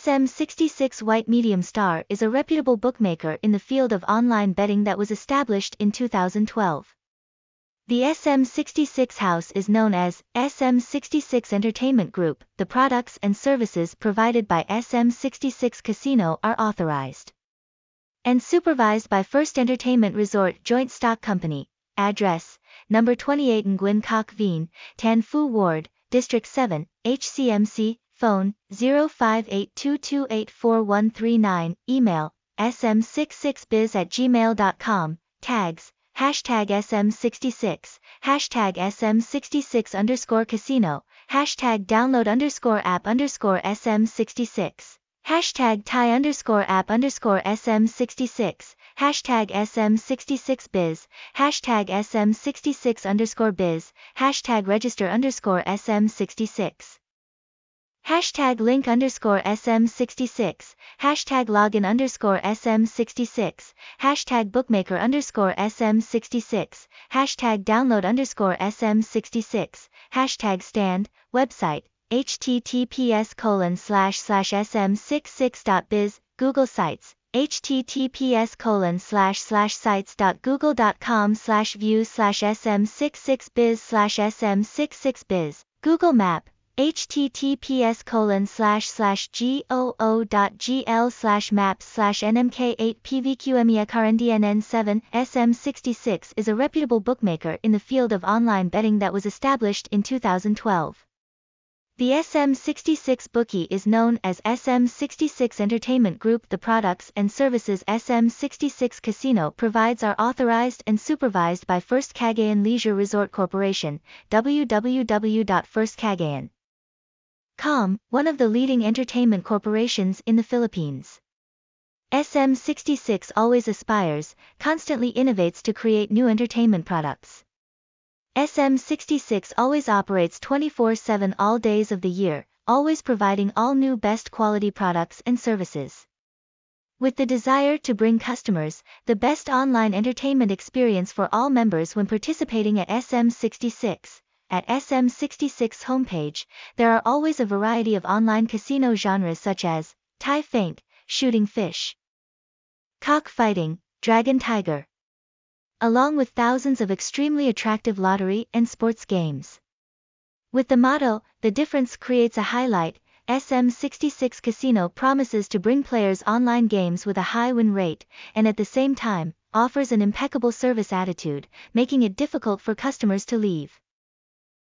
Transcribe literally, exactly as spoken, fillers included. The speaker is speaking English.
S M sixty-six White Medium Star is a reputable bookmaker in the field of online betting that was established in two thousand twelve. The S M sixty-six house is known as S M sixty-six Entertainment Group. The products and services provided by S M sixty-six Casino are authorized and supervised by First Entertainment Resort Joint Stock Company. Address: Number twenty-eight Nguyen Khac Vien, Tan Phu Ward, District seven, H C M C. Phone: zero five eight two two eight four one three nine. Email: s m sixty-six biz at gmail dot com. Tags: hashtag S M sixty-six, hashtag S M sixty-six underscore casino, hashtag download underscore app underscore S M sixty-six, hashtag Thai underscore app underscore S M sixty-six, hashtag S M sixty-six biz, hashtag S M sixty-six underscore biz, hashtag register underscore S M sixty-six, hashtag link underscore S M sixty-six, hashtag login underscore S M sixty-six, hashtag bookmaker underscore S M sixty-six, hashtag download underscore S M sixty-six, hashtag stand. Website: https colon slash slash sm66.biz. Google Sites: https colon slash slash sites.google.com slash view slash sm66biz slash sm66biz. Google Map: https colon slash slash goo.gl slash maps slash nmk8pvqmeakrndnn7. S M sixty-six is a reputable bookmaker in the field of online betting that was established in two thousand twelve. The S M sixty-six bookie is known as S M sixty-six Entertainment Group. The products and services S M sixty-six Casino provides are authorized and supervised by First Cagayan Leisure Resort Corporation, w w w dot first cagayan dot com. One of the leading entertainment corporations in the Philippines. S M sixty-six always aspires, constantly innovates to create new entertainment products. S M sixty-six always operates twenty-four seven all days of the year, always providing all new best quality products and services, with the desire to bring customers the best online entertainment experience for all members when participating at S M sixty-six. At S M sixty-six homepage, there are always a variety of online casino genres such as Tai Feng, Shooting Fish, Cockfighting, Dragon Tiger, along with thousands of extremely attractive lottery and sports games. With the motto, "The difference creates a highlight," S M sixty-six Casino promises to bring players online games with a high win rate, and at the same time, offers an impeccable service attitude, making it difficult for customers to leave.